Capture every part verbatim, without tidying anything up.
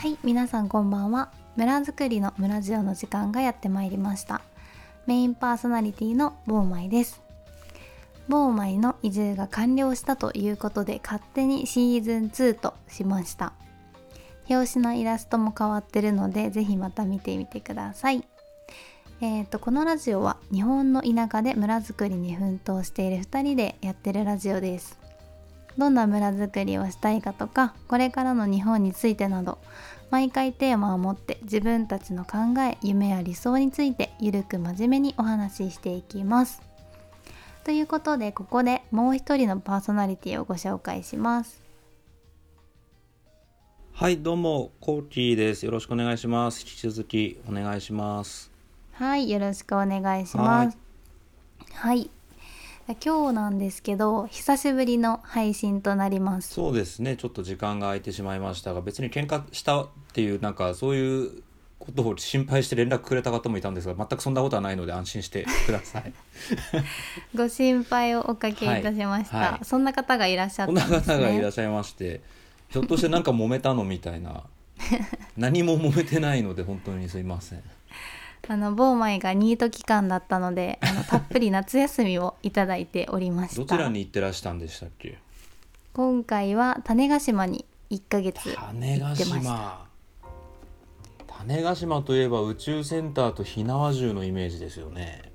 はい、皆さんこんばんは。村づくりの村ジオの時間がやってまいりました。メインパーソナリティのボーマイです。ボーマイの移住が完了したということで、勝手にシーズンツーとしました。表紙のイラストも変わってるので、ぜひまた見てみてください。えーと、このラジオは日本の田舎で村づくりに奮闘しているふたりでやってるラジオです。どんな村づくりをしたいかとか、これからの日本についてなど、毎回テーマを持って自分たちの考え、夢や理想についてゆるく真面目にお話ししていきます。ということで、ここでもう一人のパーソナリティをご紹介します。はい、どうも、コーキーです。よろしくお願いします。引き続きお願いします。はい、よろしくお願いします。はい。はい、今日なんですけど、久しぶりの配信となります。そうですね、ちょっと時間が空いてしまいましたが、別に喧嘩したっていう、なんかそういうことを心配して連絡くれた方もいたんですが、全くそんなことはないので安心してください。ご心配をおかけいたしました、はいはい、そんな方がいらっしゃったんですね。そんな方がいらっしゃいまして、ひょっとしてなんか揉めたのみたいな。何も揉めてないので本当にすいません。あのボーマイがニート期間だったので、あのたっぷり夏休みをいただいておりました。どちらに行ってらしたんでしたっけ？今回は種子島にいっかげつ行ってました。種子島。種子島といえば宇宙センターと火縄銃のイメージですよね。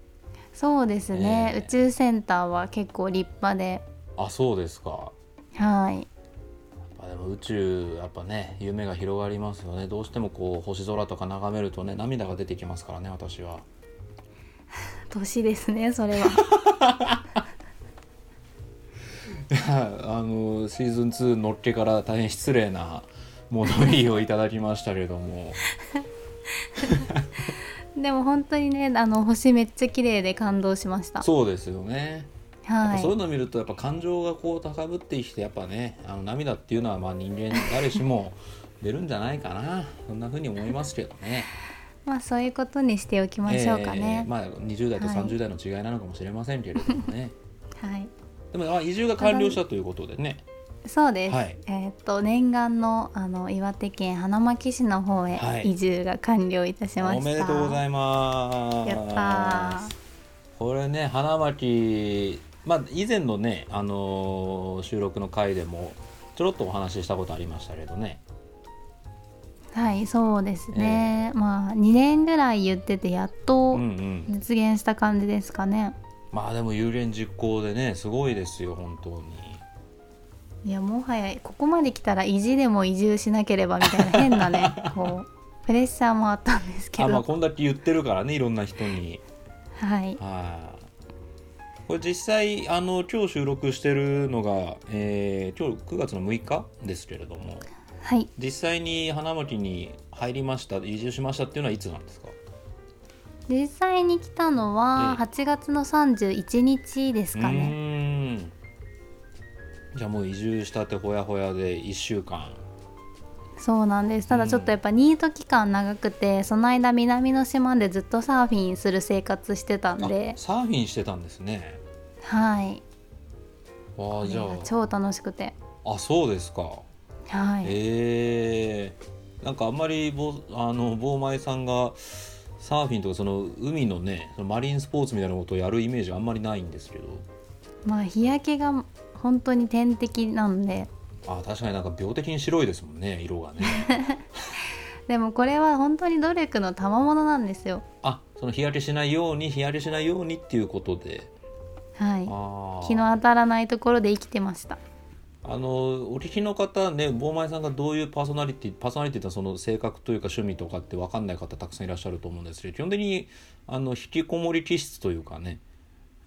そうですね、えー、宇宙センターは結構立派で。あ、そうですか。はい、でも宇宙やっぱね、夢が広がりますよね。どうしてもこう星空とか眺めるとね、涙が出てきますからね。私は年ですね、それは。いや、あのシーズンツーのっけから大変失礼な物言いをいただきましたけれども。でも本当にね、あの星めっちゃ綺麗で感動しました。そうですよね。はい、そういうのを見るとやっぱ感情がこう高ぶってきて、やっぱね、あの涙っていうのはまあ人間誰しも出るんじゃないかな。そんな風に思いますけどね。まあそういうことにしておきましょうかね、えーまあ、にじゅう代とさんじゅう代の違いなのかもしれませんけれどもね。はい、でもあ、移住が完了したということでね。そうです、はい、えー、っと念願 の, あの岩手県花巻市の方へ移住が完了いたしました、はい、おめでとうございます。やったー。これね、花巻、まあ、以前のね、あのー、収録の回でもちょろっとお話ししたことありましたけどね。はい、そうですね、えーまあ、にねんぐらい言っててやっと実現した感じですかね、うんうん、まあでも有言実行でね、すごいですよ本当に。いや、もはやここまで来たら意地でも移住しなければみたいな変なね、こうプレッシャーもあったんですけど。あ、まあ、こんだけ言ってるからね、いろんな人に。はい、はあ、これ実際あの今日収録してるのが、えー、今日くがつのむいかですけれども、はい、実際に花巻に入りました、移住しましたっていうのはいつなんですか？実際に来たのははちがつのさんじゅういちにちですかね。うーん、じゃあもう移住したてほやほやでいっしゅうかん。そうなんです。ただちょっとやっぱニート期間長くて、うん、その間南の島でずっとサーフィンする生活してたんで。サーフィンしてたんですね。はい。わあ、じゃあ超楽しくて。あ、そうですか。はい。えー、なんかあんまりぼあのボーマイさんがサーフィンとかその海のね、そのマリンスポーツみたいなことをやるイメージあんまりないんですけど。まあ日焼けが本当に天敵なんで。ああ、確かになんか病的に白いですもんね、色がね。でもこれは本当に努力の賜物なんですよ。あ、その日焼けしないように日焼けしないようにっていうことで、はい、あ、日の当たらないところで生きてました。あのお聞きの方ね、ボーマイさんがどういうパーソナリティパーソナリティってその性格というか趣味とかって分かんない方たくさんいらっしゃると思うんですけど、基本的にあの引きこもり気質というかね、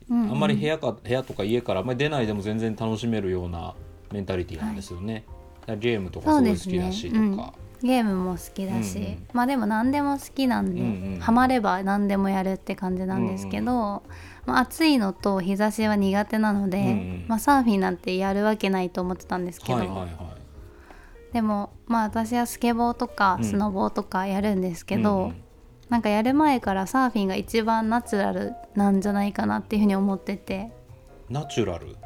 うんうん、あんまり部屋か部屋とか家からあんまり出ないでも全然楽しめるようなメンタリティなんですよね、はい、ゲームとかすごい好きだしとか、ね、うん、ゲームも好きだし、うんうん、まあでも何でも好きなんで、うんうん、ハマれば何でもやるって感じなんですけど、うんうん、まあ、暑いのと日差しは苦手なので、うんうん、まあ、サーフィンなんてやるわけないと思ってたんですけど、はいはいはい、でもまあ私はスケボーとかスノボーとかやるんですけど、うんうん、なんかやる前からサーフィンが一番ナチュラルなんじゃないかなっていうふうに思ってて。ナチュラル、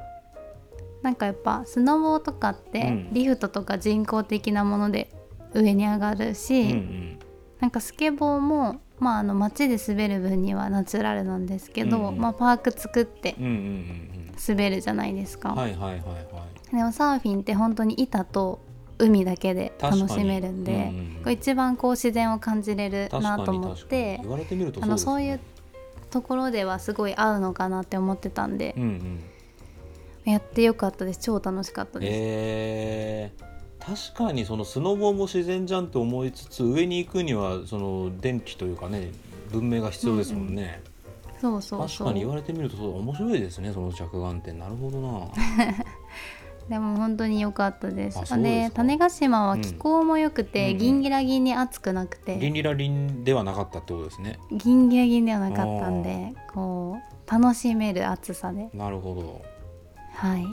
なんかやっぱスノボーとかってリフトとか人工的なもので上に上がるし、うんうん、なんかスケボーも、まあ、あの街で滑る分にはナチュラルなんですけど、うんうん、まあ、パーク作って滑るじゃないですか。でもサーフィンって本当に板と海だけで楽しめるんで、うんうん、これ一番こう自然を感じれるなと思って、言われてみるとそうですね。あのそういうところではすごい合うのかなって思ってたんで、うんうん、やってよかったです。超楽しかったです、えー、確かにそのスノボも自然じゃんと思いつつ、上に行くにはその電気というかね、文明が必要ですもんね、うんうん、そうそうそう、確かに言われてみるとそう、面白いですね、その着眼点。なるほどなでも本当に良かったです。あ、そうですか。で、種子島は気候も良くて、うん、ギンギラギンに暑くなくて、ギンギラギンではなかったってことですね。ギンギラギンではなかったんで、こう楽しめる暑さで。なるほど、はい。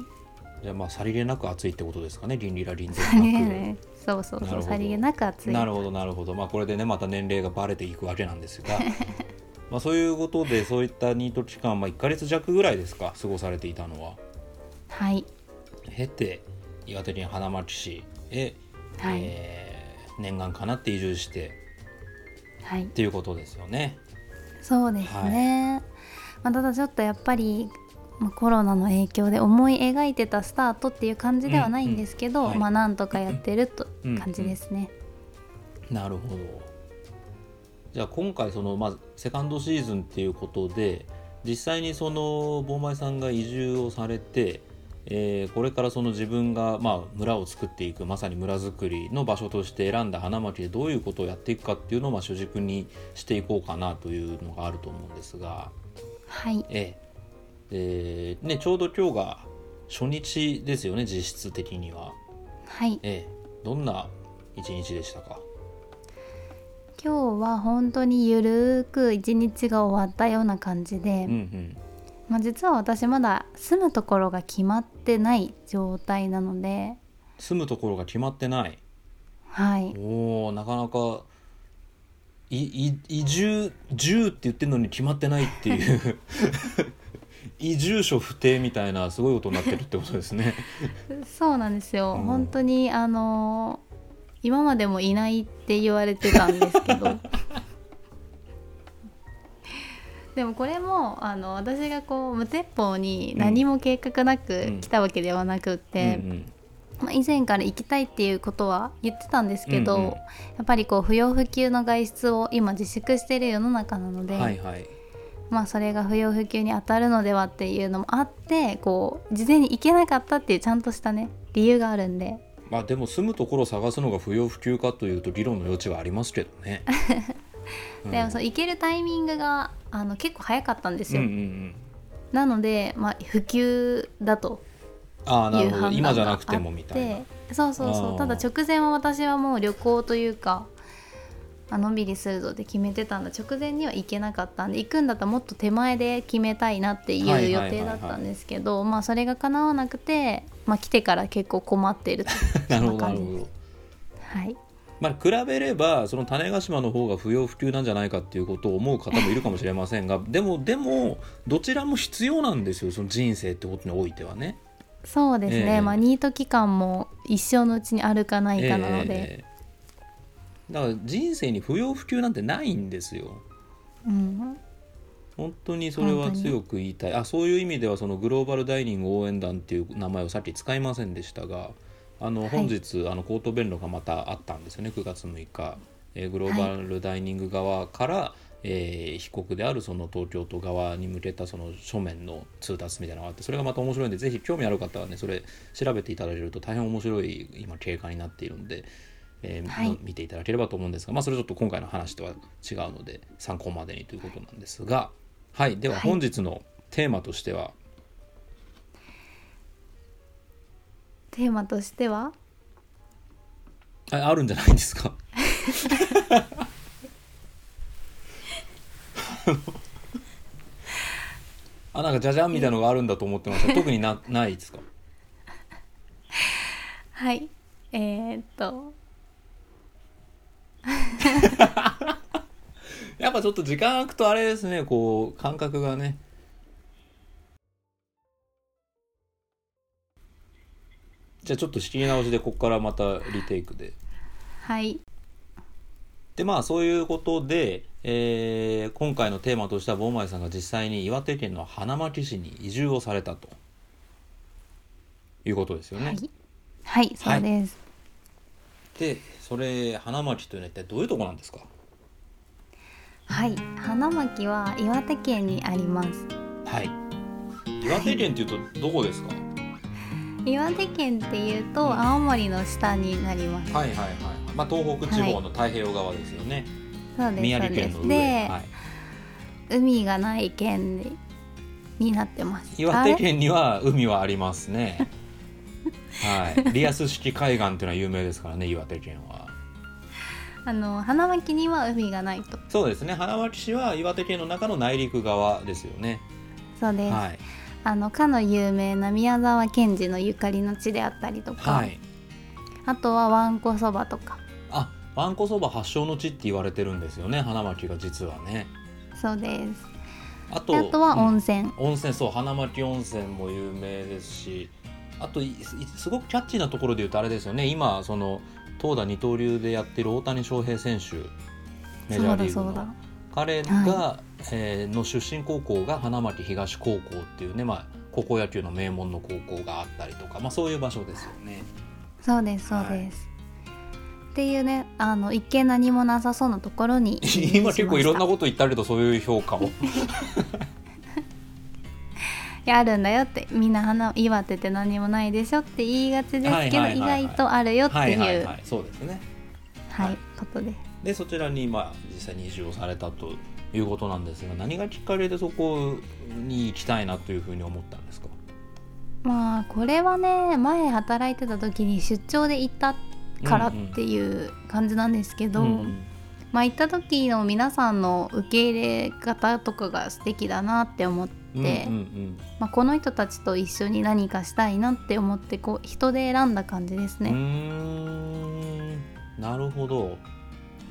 じゃあまあさりげなく暑いってことですかね、ギンギラギンではなく、ね、そうそうそう、さりげなく暑い。なるほどなるほど、まあ、これでねまた年齢がバレていくわけなんですがまあそういうことで、そういったニート期間、まあ、いっかげつじゃくぐらいですか、過ごされていたのは。はい。経て岩手県花巻市へ、はい、えー、念願かなって移住して、はい、っていうことですよね。そうですね、はい。まあ、ただちょっとやっぱり、まあ、コロナの影響で思い描いてたスタートっていう感じではないんですけど、うんうん、まあ、なんとかやってると感じですね、うんうんうん、なるほど。じゃあ今回その、まあ、セカンドシーズンっていうことで、実際にその坊前さんが移住をされて、えー、これからその自分が、まあ、村を作っていく、まさに村づくりの場所として選んだ花巻でどういうことをやっていくかっていうのを、まあ、主軸にしていこうかなというのがあると思うんですが、はい。ええーね、ちょうど今日が初日ですよね、実質的には。はい、えー、どんな一日でしたか？今日は本当にゆるく一日が終わったような感じで、うんうん、まあ、実は私まだ住むところが決まってない状態なので。住むところが決まってない。はい。おー、なかなかいい移住住って言ってるのに決まってないっていう移住所不定みたいなすごいことになってるってことですねそうなんですよ、うん、本当にあの今までもいないって言われてたんですけどでもこれもあの私がこう無鉄砲に何も計画なく来たわけではなくって、うんうんうん、まあ、以前から行きたいっていうことは言ってたんですけど、うんうん、やっぱりこう不要不急の外出を今自粛している世の中なので、はいはい、まあ、それが不要不急に当たるのではっていうのもあって、こう事前に行けなかったっていうちゃんとしたね理由があるんで、まあ、でも住むところを探すのが不要不急かというと議論の余地はありますけどねでもそう行けるタイミングがあの結構早かったんですよ、うんうんうん、なので、まあ、普及だという判断があって、あー、なるほど、今じゃなくてもみたいな。そうそうそう、ただ直前は私はもう旅行というかのんびりするぞって決めてたんで、直前には行けなかったんで、行くんだったらもっと手前で決めたいなっていう予定だったんですけど、はいはいはいはい、まあ、それが叶わなくて、まあ、来てから結構困っているとなるほどなるほど、はい。まあ、比べればその種子島の方が不要不急なんじゃないかっていうことを思う方もいるかもしれませんがでもでもどちらも必要なんですよ、その人生ってことにおいてはね。そうですね、えーまあ、ニート期間も一生のうちにあるかないかなので、えー、だから人生に不要不急なんてないんですよ、うん、本当にそれは強く言いたい。あ、そういう意味ではそのグローバルダイニング応援団っていう名前をさっき使いませんでしたが、あの本日、はい、あの口頭弁論がまたあったんですよね、くがつむいか、えー、グローバルダイニング側から、はい、えー、被告であるその東京都側に向けたその書面の通達みたいなのがあって、それがまた面白いんで、ぜひ興味ある方はね、それ調べていただけると大変面白い今経過になっているので、えーはい、見ていただければと思うんですが、まあ、それちょっと今回の話とは違うので参考までにということなんですが、はい。では本日のテーマとしては、はい、テーマとしては あ, あるんじゃないですかあ、なんかジャジャンみたいなのがあるんだと思ってました特に な, ないですかはいえー、っとやっぱちょっと時間空くとあれですね、こう感覚がね。じゃあちょっと仕切り直しでここからまたリテイクで、はい。でまあそういうことで、えー、今回のテーマとしては、坊前さんが実際に岩手県の花巻市に移住をされたということですよね。はい、はい、そうです、はい、でそれ花巻というのは一体どういうとこなんですか？はい、花巻は岩手県にあります。はい、岩手県っていうとどこですか？はい、岩手県っていうと青森の下になります。はいはいはい、まあ、東北地方の太平洋側ですよね。はい、宮城県の上で、はい、海がない県 に, になってます。岩手県には海はありますね、はい、リアス式海岸っていうのは有名ですからね、岩手県は。あの花巻には海がないと。そうですね、花巻市は岩手県の中の内陸側ですよね。そうです、はい、あのかの有名な宮沢賢治のゆかりの地であったりとか、はい、あとはわんこそばとか。あ、わんこそば発祥の地って言われてるんですよね、花巻が実はね。そうです。あと、あとは温泉、うん、温泉、そう、花巻温泉も有名ですし、あとすごくキャッチーなところで言うとあれですよね、今その投打二刀流でやってる大谷翔平選手、メジャーリーグの彼が、はい、えー、の出身高校が花巻東高校っていうね、まあ、高校野球の名門の高校があったりとか、まあ、そういう場所ですよね。そうですそうです、はいっていうね、あの一見何もなさそうなところに今結構いろんなこと言ったけど、そういう評価をいや、あるんだよって、みんな花岩手って何もないでしょって言いがちですけど、意外とあるよっていう、そうですね、はい、はい、ことです。でそちらに、まあ、実際に移住をされたということなんですが、何がきっかけでそこに行きたいなというふうに思ったんですか？まあこれはね、前働いてた時に出張で行ったからっていう感じなんですけど、うんうん、まあ、行った時の皆さんの受け入れ方とかが素敵だなって思って、うんうんうん、まあ、この人たちと一緒に何かしたいなって思って、こう人で選んだ感じですね。うーん、なるほど。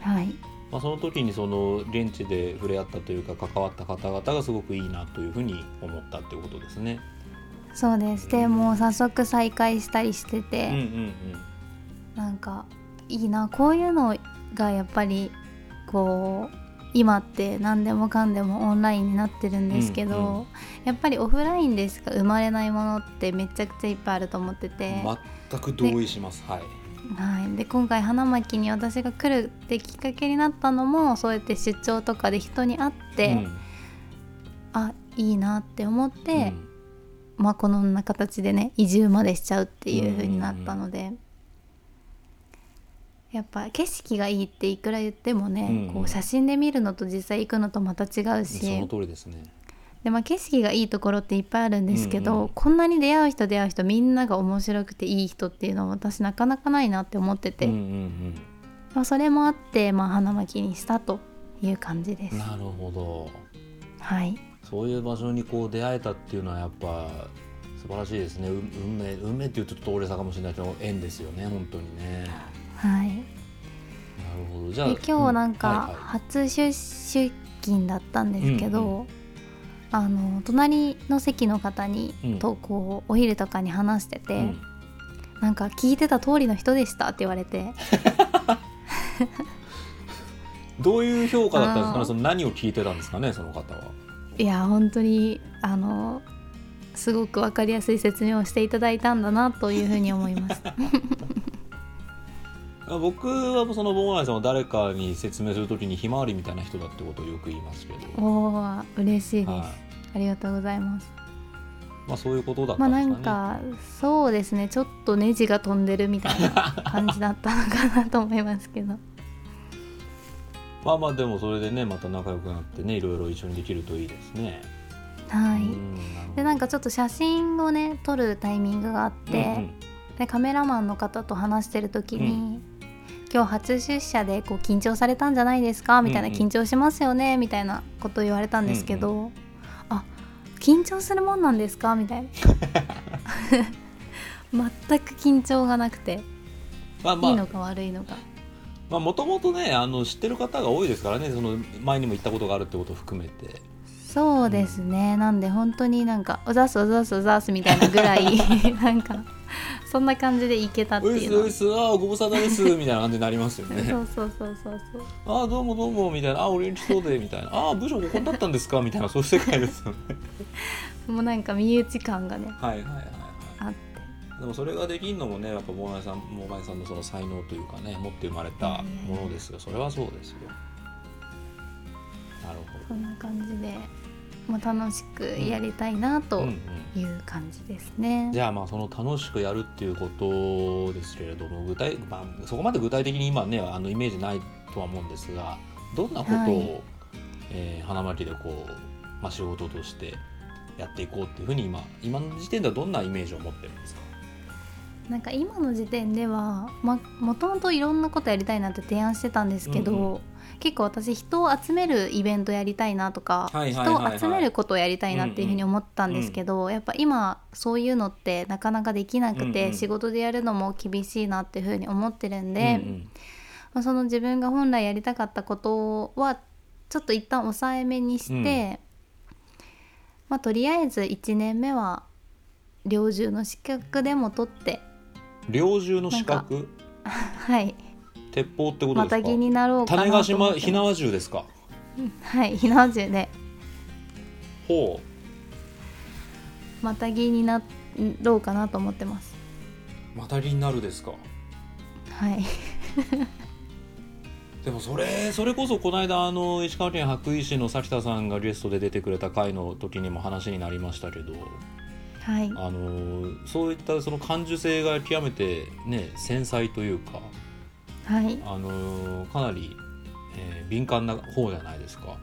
はい、まあ、その時にその現地で触れ合ったというか、関わった方々がすごくいいなというふうに思ったっていうことですね。そうです。でもう早速再会したりしてて、うんうんうん、なんかいいな、こういうのがやっぱりこう今って何でもかんでもオンラインになってるんですけど、うんうん、やっぱりオフラインでしか生まれないものってめちゃくちゃいっぱいあると思ってて。全く同意します。はい、はい、で今回花巻に私が来るってきっかけになったのも、そうやって出張とかで人に会って、うん、あ、いいなって思って、うん、まあ、このような形でね、移住までしちゃうっていう風になったので、うんうんうん、やっぱ景色がいいっていくら言ってもね、うんうん、こう写真で見るのと実際行くのとまた違うし。その通りですね。で、まあ、景色がいいところっていっぱいあるんですけど、うんうん、こんなに出会う人出会う人、みんなが面白くていい人っていうのは私なかなかないなって思ってて、うんうんうん、まあ、それもあって、まあ、花巻にしたという感じです。なるほど、はい、そういう場所にこう出会えたっていうのはやっぱ素晴らしいですね。運命、運命っていうとちょっと俺さかもしれないけど、縁ですよね、本当にね。はい、なるほど。じゃあで今日なんか初出勤だったんですけど、うんはいはい、あの隣の席の方に、うん、とこうお昼とかに話してて、うん、なんか聞いてた通りの人でしたって言われてどういう評価だったんですかね。その何を聞いてたんですかね、その方は。いや本当にあのすごく分かりやすい説明をしていただいたんだなというふうに思いました僕はその坊内さんを誰かに説明するときに、ひまわりみたいな人だってことをよく言いますけど。おお、嬉しいです、はい、ありがとうございます。まあそういうことだったんですかね。まあなんかそうですね、ちょっとネジが飛んでるみたいな感じだったのかなと思いますけどまあまあでもそれでね、また仲良くなってね、いろいろ一緒にできるといいですね。はい、うん、でなんかちょっと写真をね撮るタイミングがあって、うんうん、でカメラマンの方と話してるときに、うん、今日初出社でこう緊張されたんじゃないですかみたいな、うんうん、緊張しますよねみたいなこと言われたんですけど、うんうん、あ、緊張するもんなんですかみたいな全く緊張がなくて、まあまあ、いいのか悪いのか、まあ、もともとねあの知ってる方が多いですからね、その前にも行ったことがあるってことを含めて。そうですね、うん、なんで本当になんかおざすおざすおざすみたいなぐらいなんかそんな感じでいけたっていうのおいすおいすあーご無沙汰ですみたいな感じになりますよねそうそうそうそうそうあーどうもどうもみたいなあーオレンジソーデみたいなあー部署ここだったんですかみたいなそういう世界ですよねもうなんか身内感がねはいはいはい、はい、あってでもそれができるのもねやっぱモーマイさんモーマイさんのその才能というかね持って生まれたものですよ、うん、それはそうですよなるほどそんな感じでまあ、楽しくやりたいなという感じですね、うんうん、じゃあまあその楽しくやるっていうことですけれども具体、まあ、そこまで具体的に今ねあのイメージないとは思うんですがどんなことを、はいえー、花巻でこう、まあ、仕事としてやっていこうっていうふうに 今, 今の時点ではどんなイメージを持ってるんですか？なんか今の時点では、ま、もともといろんなことやりたいなって提案してたんですけど、うんうん、結構私人を集めるイベントやりたいなとか、はいはいはいはい、人を集めることをやりたいなっていうふうに思ったんですけど、うんうん、やっぱ今そういうのってなかなかできなくて、うんうん、仕事でやるのも厳しいなっていうふうに思ってるんで、うんうんまあ、その自分が本来やりたかったことはちょっと一旦抑えめにして、うんまあ、とりあえずいちねんめは猟銃の資格でも取って猟銃の資格はい鉄砲ってことですか？また気になろうかなと思って種ヶ島火縄銃ですか？はい火縄銃でほうまた気になろうかなと思ってます。また気になるですか？はいでもそれそれこそこの間あの石川県羽咋市の咲田さんがゲストで出てくれた回の時にも話になりましたけどはい、あのそういったその感受性が極めて、ね、繊細というか、はい、あのかなり、えー、敏感な方じゃないですか、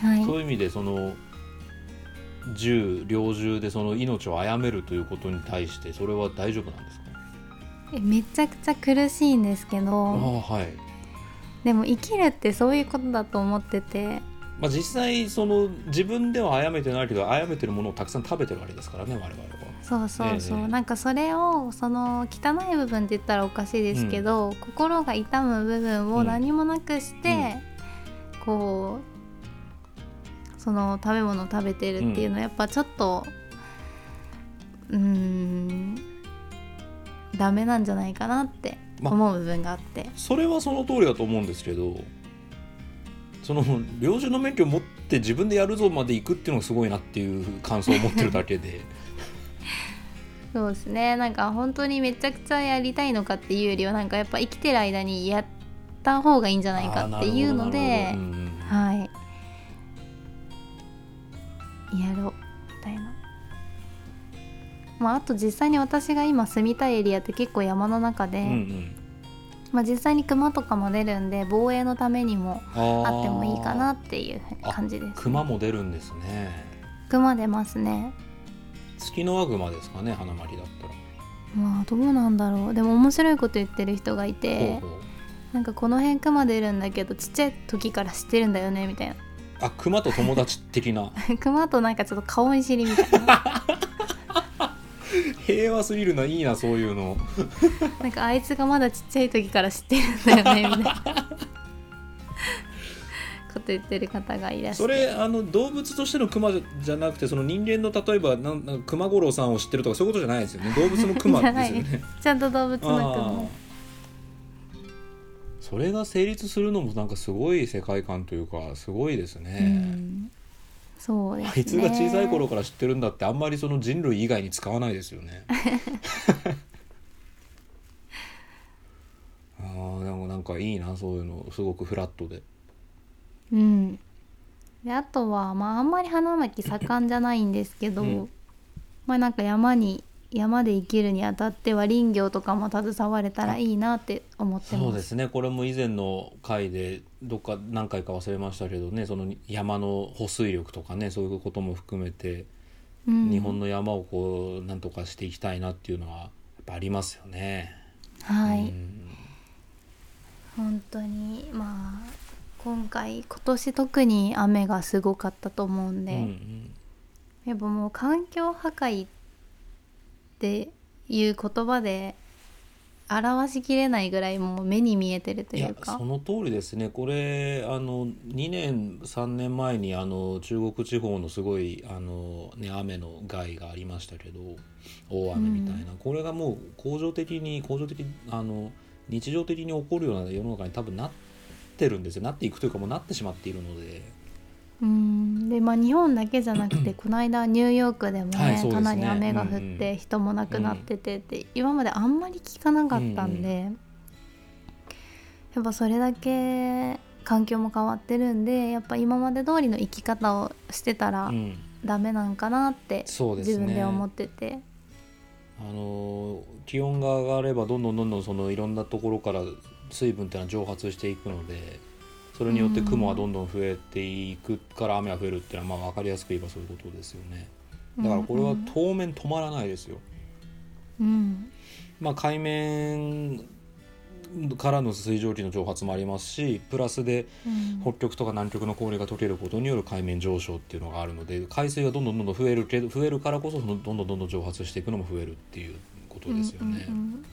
はい、そういう意味でその銃猟銃でその命を殺めるということに対してそれは大丈夫なんですか？えめちゃくちゃ苦しいんですけどあ、はい、でも生きるってそういうことだと思っててまあ、実際その自分ではあやめてないけどあやめてるものをたくさん食べてるわけですからね我々は。そうそうそう、えー、なんかそれをその汚い部分って言ったらおかしいですけど、うん、心が痛む部分を何もなくして、うん、こうその食べ物を食べてるっていうのはやっぱちょっとうーんダメなんじゃないかなって思う部分があって、ま、それはその通りだと思うんですけどその猟銃の免許を持って自分でやるぞまで行くっていうのがすごいなっていう感想を持ってるだけでそうですねなんか本当にめちゃくちゃやりたいのかっていうよりはなんかやっぱ生きてる間にやった方がいいんじゃないかっていうので、うんはい、やろうみたいな、まあ、あと実際に私が今住みたいエリアって結構山の中で、うんうんまあ、実際に熊とかも出るんで防衛のためにもあってもいいかなっていう感じです、ね、熊も出るんですね。熊出ますね。ツキノワグマですかね花巻だったら。まあどうなんだろうでも面白いこと言ってる人がいてほうほうなんかこの辺熊出るんだけどちっちゃい時から知ってるんだよねみたいなあ熊と友達的な熊となんかちょっと顔見知りみたいな平和すぎるないいなそういうのなんかあいつがまだちっちゃい時から知ってるんだよねみたいなこと言ってる方がいらっしゃる。それあの動物としてのクマじゃなくてその人間の例えばなんか熊五郎さんを知ってるとかそういうことじゃないですよね動物のクマですよねちゃんと動物のクマ。それが成立するのもなんかすごい世界観というかすごいですね、うんそうですね、あいつが小さい頃から知ってるんだってあんまりその人類以外に使わないですよねあでもなんかいいなそういうのすごくフラットでうんであとは、まあ、あんまり花巻盛んじゃないんですけど、うんまあ、なんか山に山で生きるにあたっては林業とかも携われたらいいなって思ってます。そうですねこれも以前の回でどっか何回か忘れましたけどねその山の保水力とかねそういうことも含めて、うん、日本の山をこうなんとかしていきたいなっていうのはやっぱありますよね。はい、うん、本当にまあ今回今年特に雨がすごかったと思うんで、うんうん、やっぱもう環境破壊っていう言葉で表しきれないぐらいもう目に見えてるというか。いや、その通りですね。これあのにねんさんねんまえにあの中国地方のすごいあの、ね、雨の害がありましたけど、大雨みたいな、うん、これがもう恒常的に恒常的あの日常的に起こるような世の中に多分なってるんですよ。なっていくというかもうなってしまっているので、うんでまあ、日本だけじゃなくてこの間ニューヨークでも、ねはいでね、かなり雨が降って人も亡くなっててって、うんうん、今まであんまり聞かなかったんで、うんうん、やっぱそれだけ環境も変わってるんで、やっぱ今まで通りの生き方をしてたらダメなんかなって自分で思ってて、うんね、あの気温が上がればどんどんどんどんそのいろんなところから水分ってのは蒸発していくので、それによって雲はどんどん増えていくから雨が増えるっていうのはまあ分かりやすく言えばそういうことですよね。だからこれは当面止まらないですよ、うんうん、まあ海面からの水蒸気の蒸発もありますし、プラスで北極とか南極の氷が溶けることによる海面上昇っていうのがあるので、海水がどんどんどんどん増えるけど、増えるからこそどんどんどんどん蒸発していくのも増えるっていうことですよね、うんうん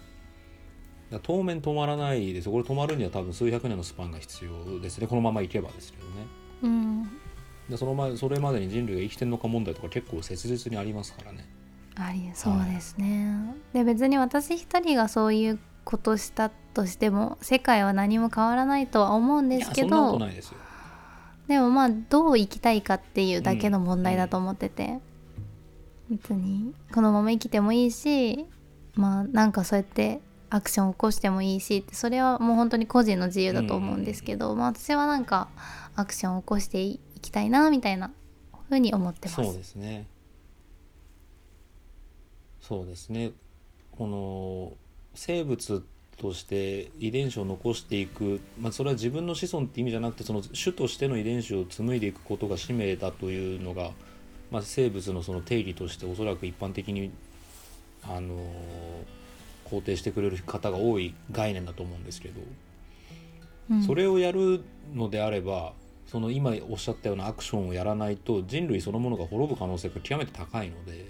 うん、当面止まらないです。これ止まるには多分数百年のスパンが必要ですね。このままいけばですけどね、うん、でその前それまでに人類が生きてんのか問題とか結構切実にありますからね。ありそうですね、はい、で別に私一人がそういうことしたとしても世界は何も変わらないとは思うんですけど、いやそんなことないですよ。でもまあどう生きたいかっていうだけの問題だと思ってて、うん、別にこのまま生きてもいいし、まあなんかそうやってアクションを起こしてもいいしって、それはもう本当に個人の自由だと思うんですけど、うんまあ、私はなんかアクションを起こしていきたいなみたいなふうに思ってます。そうですね。そうですね。この生物として遺伝子を残していく、まあ、それは自分の子孫って意味じゃなくて、その種としての遺伝子を紡いでいくことが使命だというのが、まあ、生物のその定義としておそらく一般的にあの肯定してくれる方が多い概念だと思うんですけど、うん、それをやるのであれば、その今おっしゃったようなアクションをやらないと人類そのものが滅ぶ可能性が極めて高いので、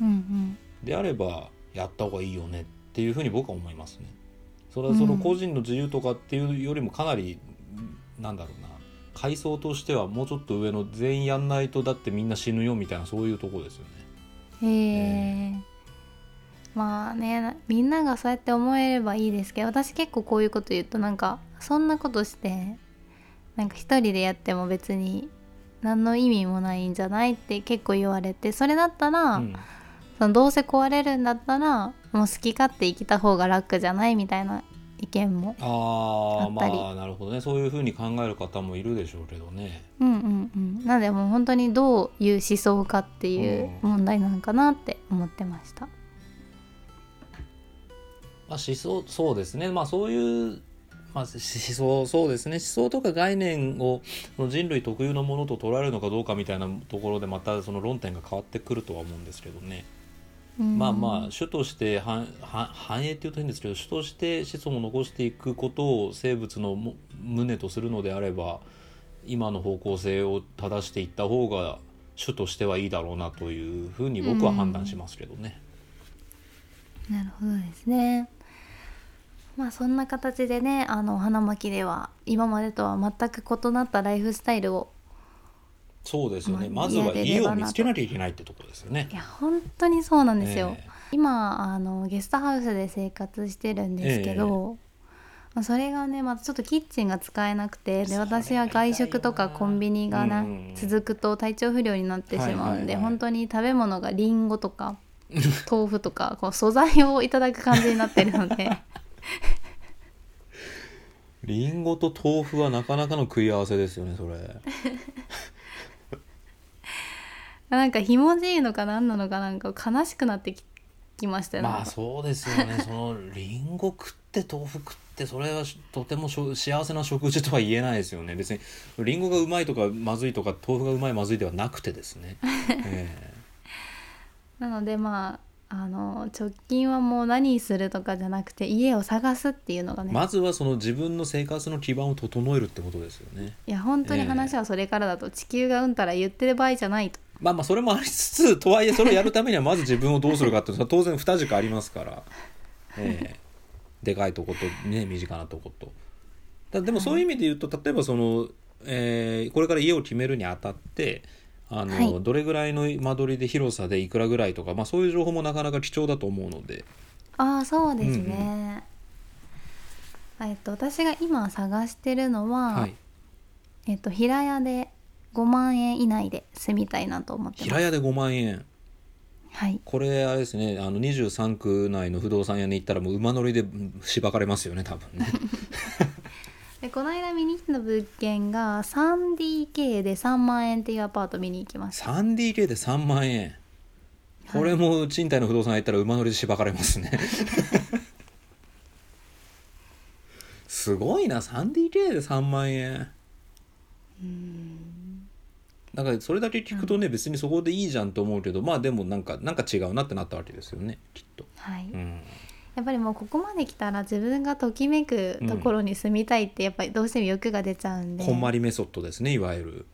うんうん、であればやった方がいいよねっていうふうに僕は思いますね。それはその個人の自由とかっていうよりもかなり、うん、なんだろうな、階層としてはもうちょっと上の全員やんないとだってみんな死ぬよみたいな、そういうところですよね。へー、えーまあね、みんながそうやって思えればいいですけど、私結構こういうこと言うとなんかそんなことしてなんか一人でやっても別に何の意味もないんじゃないって結構言われて、それだったら、うん、そのどうせ壊れるんだったらもう好き勝手生きた方が楽じゃないみたいな意見もあったり。あ、まあ、なるほどね。そういう風に考える方もいるでしょうけどね。うんうんうん。なのでもう本当にどういう思想かっていう問題なのかなって思ってました、うんまあ、思想そうですね、まあ、そういう、まあ、思想そうですね、思想とか概念を人類特有のものと捉えるのかどうかみたいなところでまたその論点が変わってくるとは思うんですけどね。まあまあ種として繁栄っていうと変ですけど、種として子孫を残していくことを生物の旨とするのであれば、今の方向性を正していった方が種としてはいいだろうなというふうに僕は判断しますけどね。なるほどですね。まあ、そんな形でね、あのお花巻では今までとは全く異なったライフスタイルを、そうですよね、まずは家を見つけなきゃいけないってところですよね。いや本当にそうなんですよ、えー、今あのゲストハウスで生活してるんですけど、えーまあ、それがねまたちょっとキッチンが使えなくて、で私は外食とかコンビニがな、うん、続くと体調不良になってしまうんで、はいはいはい、本当に食べ物がリンゴとか豆腐とかこう素材をいただく感じになってるのでリンゴと豆腐はなかなかの食い合わせですよね、それなんかひもじいのか何なのかなんか悲しくなってき、きましたよね。まあそうですよね。そのリンゴ食って豆腐食って、それはとても幸せな食事とは言えないですよね。別にリンゴがうまいとかまずいとか豆腐がうまいまずいではなくてですね、えー、なのでまああの直近はもう何するとかじゃなくて家を探すっていうのがね、まずはその自分の生活の基盤を整えるってことですよね。いや本当に話はそれからだと、えー、地球がうんたら言ってる場合じゃないと。まあまあそれもありつつ、とはいえそれをやるためにはまず自分をどうするかって当然二軸ありますから、えでかいとこと、ね、身近なとことだ。でもそういう意味で言うと、例えばその、えー、これから家を決めるにあたってあの、はい、どれぐらいの間取りで広さでいくらぐらいとか、まあ、そういう情報もなかなか貴重だと思うので。ああ、そうですね、うんうん、えっと、私が今探してるのは、はい、えっと、平屋でごまんえん以内で住みたいなと思ってます。平屋でごまんえん、はい、これあれですね、あのにじゅうさんく内の不動産屋に行ったらもう馬乗りでしばかれますよね、多分ね。でこの間見に行った物件が スリーディーケー でさんまんえんっていうアパート見に行きました。 スリーディーケー でさんまんえん、これも賃貸の不動産屋行ったら馬乗りでしばかれますね。すごいな、 スリーディーケー でさんまんえん。うーん、だからそれだけ聞くとね、うん、別にそこでいいじゃんと思うけど、まあでもなんか、なんか違うなってなったわけですよね、きっと。はい、うん、やっぱりもうここまで来たら自分がときめくところに住みたいって、やっぱりどうしても欲が出ちゃうんで、こんまりメソッドですね、いわゆる、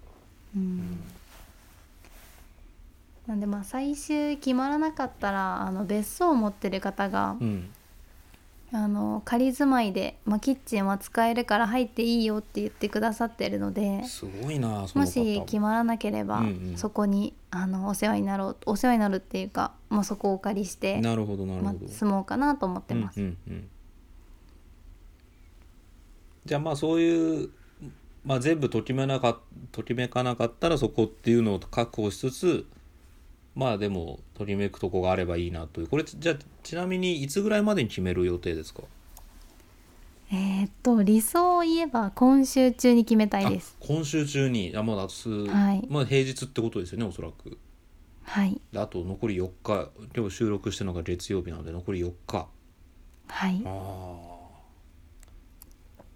うんうん、なんでまあ最終決まらなかったら、あの別荘を持ってる方が、うん、あの仮住まいで、まあ、キッチンは使えるから入っていいよって言ってくださってるので、すごいな、その方。もし決まらなければ、うんうん、そこにあのお世話になろうお世話になるっていうか、まあ、そこをお借りして、なるほどなるほど、まあ、住もうかなと思ってます、うんうんうん、じゃあまあそういう、まあ、全部ときめなか、ときめかなかったらそこっていうのを確保しつつ、まあでもとりめくとこがあればいいなという。これじゃあちなみにいつぐらいまでに決める予定ですか？えー、っと理想を言えば今週中に決めたいです。今週中に、あ、まだ明日、はい、まあ、平日ってことですよね、おそらく。はい、あと残りよっか、今日収録してるのが月曜日なので残りよっか。はい、あ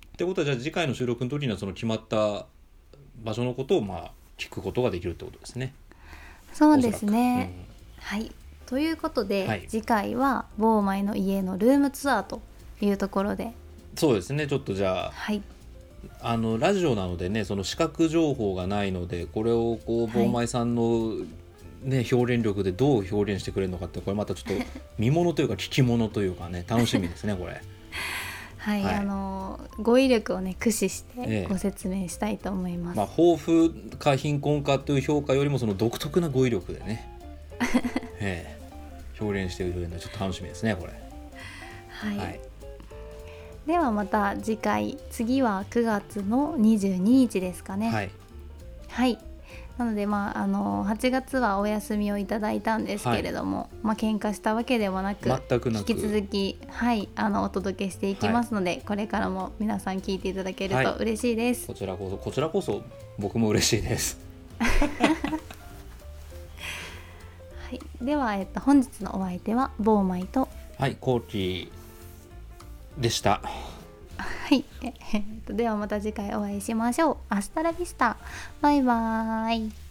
ってことは、じゃあ次回の収録の時にはその決まった場所のことをまあ聞くことができるってことですね。そうですね、うん、はい。ということで、はい、次回はボーマイの家のルームツアーというところで。そうですね、ちょっとじゃあ、はい、あのラジオなのでね、その視覚情報がないので、これをこうボーマイさんの、ね、はい、表現力でどう表現してくれるのかって、これまたちょっと見物というか聞き物というかね、楽しみですね、これ。はい、はい、あの語彙力を、ね、駆使してご説明したいと思います、ええ、まあ、豊富か貧困かという評価よりもその独特な語彙力でね、ええ、表現しているのでちょっと楽しみですね、これ。はい、はい、ではまた次回、次はくがつのにじゅうににちですかね。はい、はい、なので、まあ、あのはちがつはお休みをいただいたんですけれども、はい、まあ、喧嘩したわけではなく、全くなく引き続き、はい、あのお届けしていきますので、はい、これからも皆さん聞いていただけると嬉しいです、はい、こちらこそ、こちらこそ僕も嬉しいです、はい、では、えっと、本日のお相手はボーマイと、はい、コーキーでした。はい、ではまた次回お会いしましょう。アスタラビスタ、バイバイ。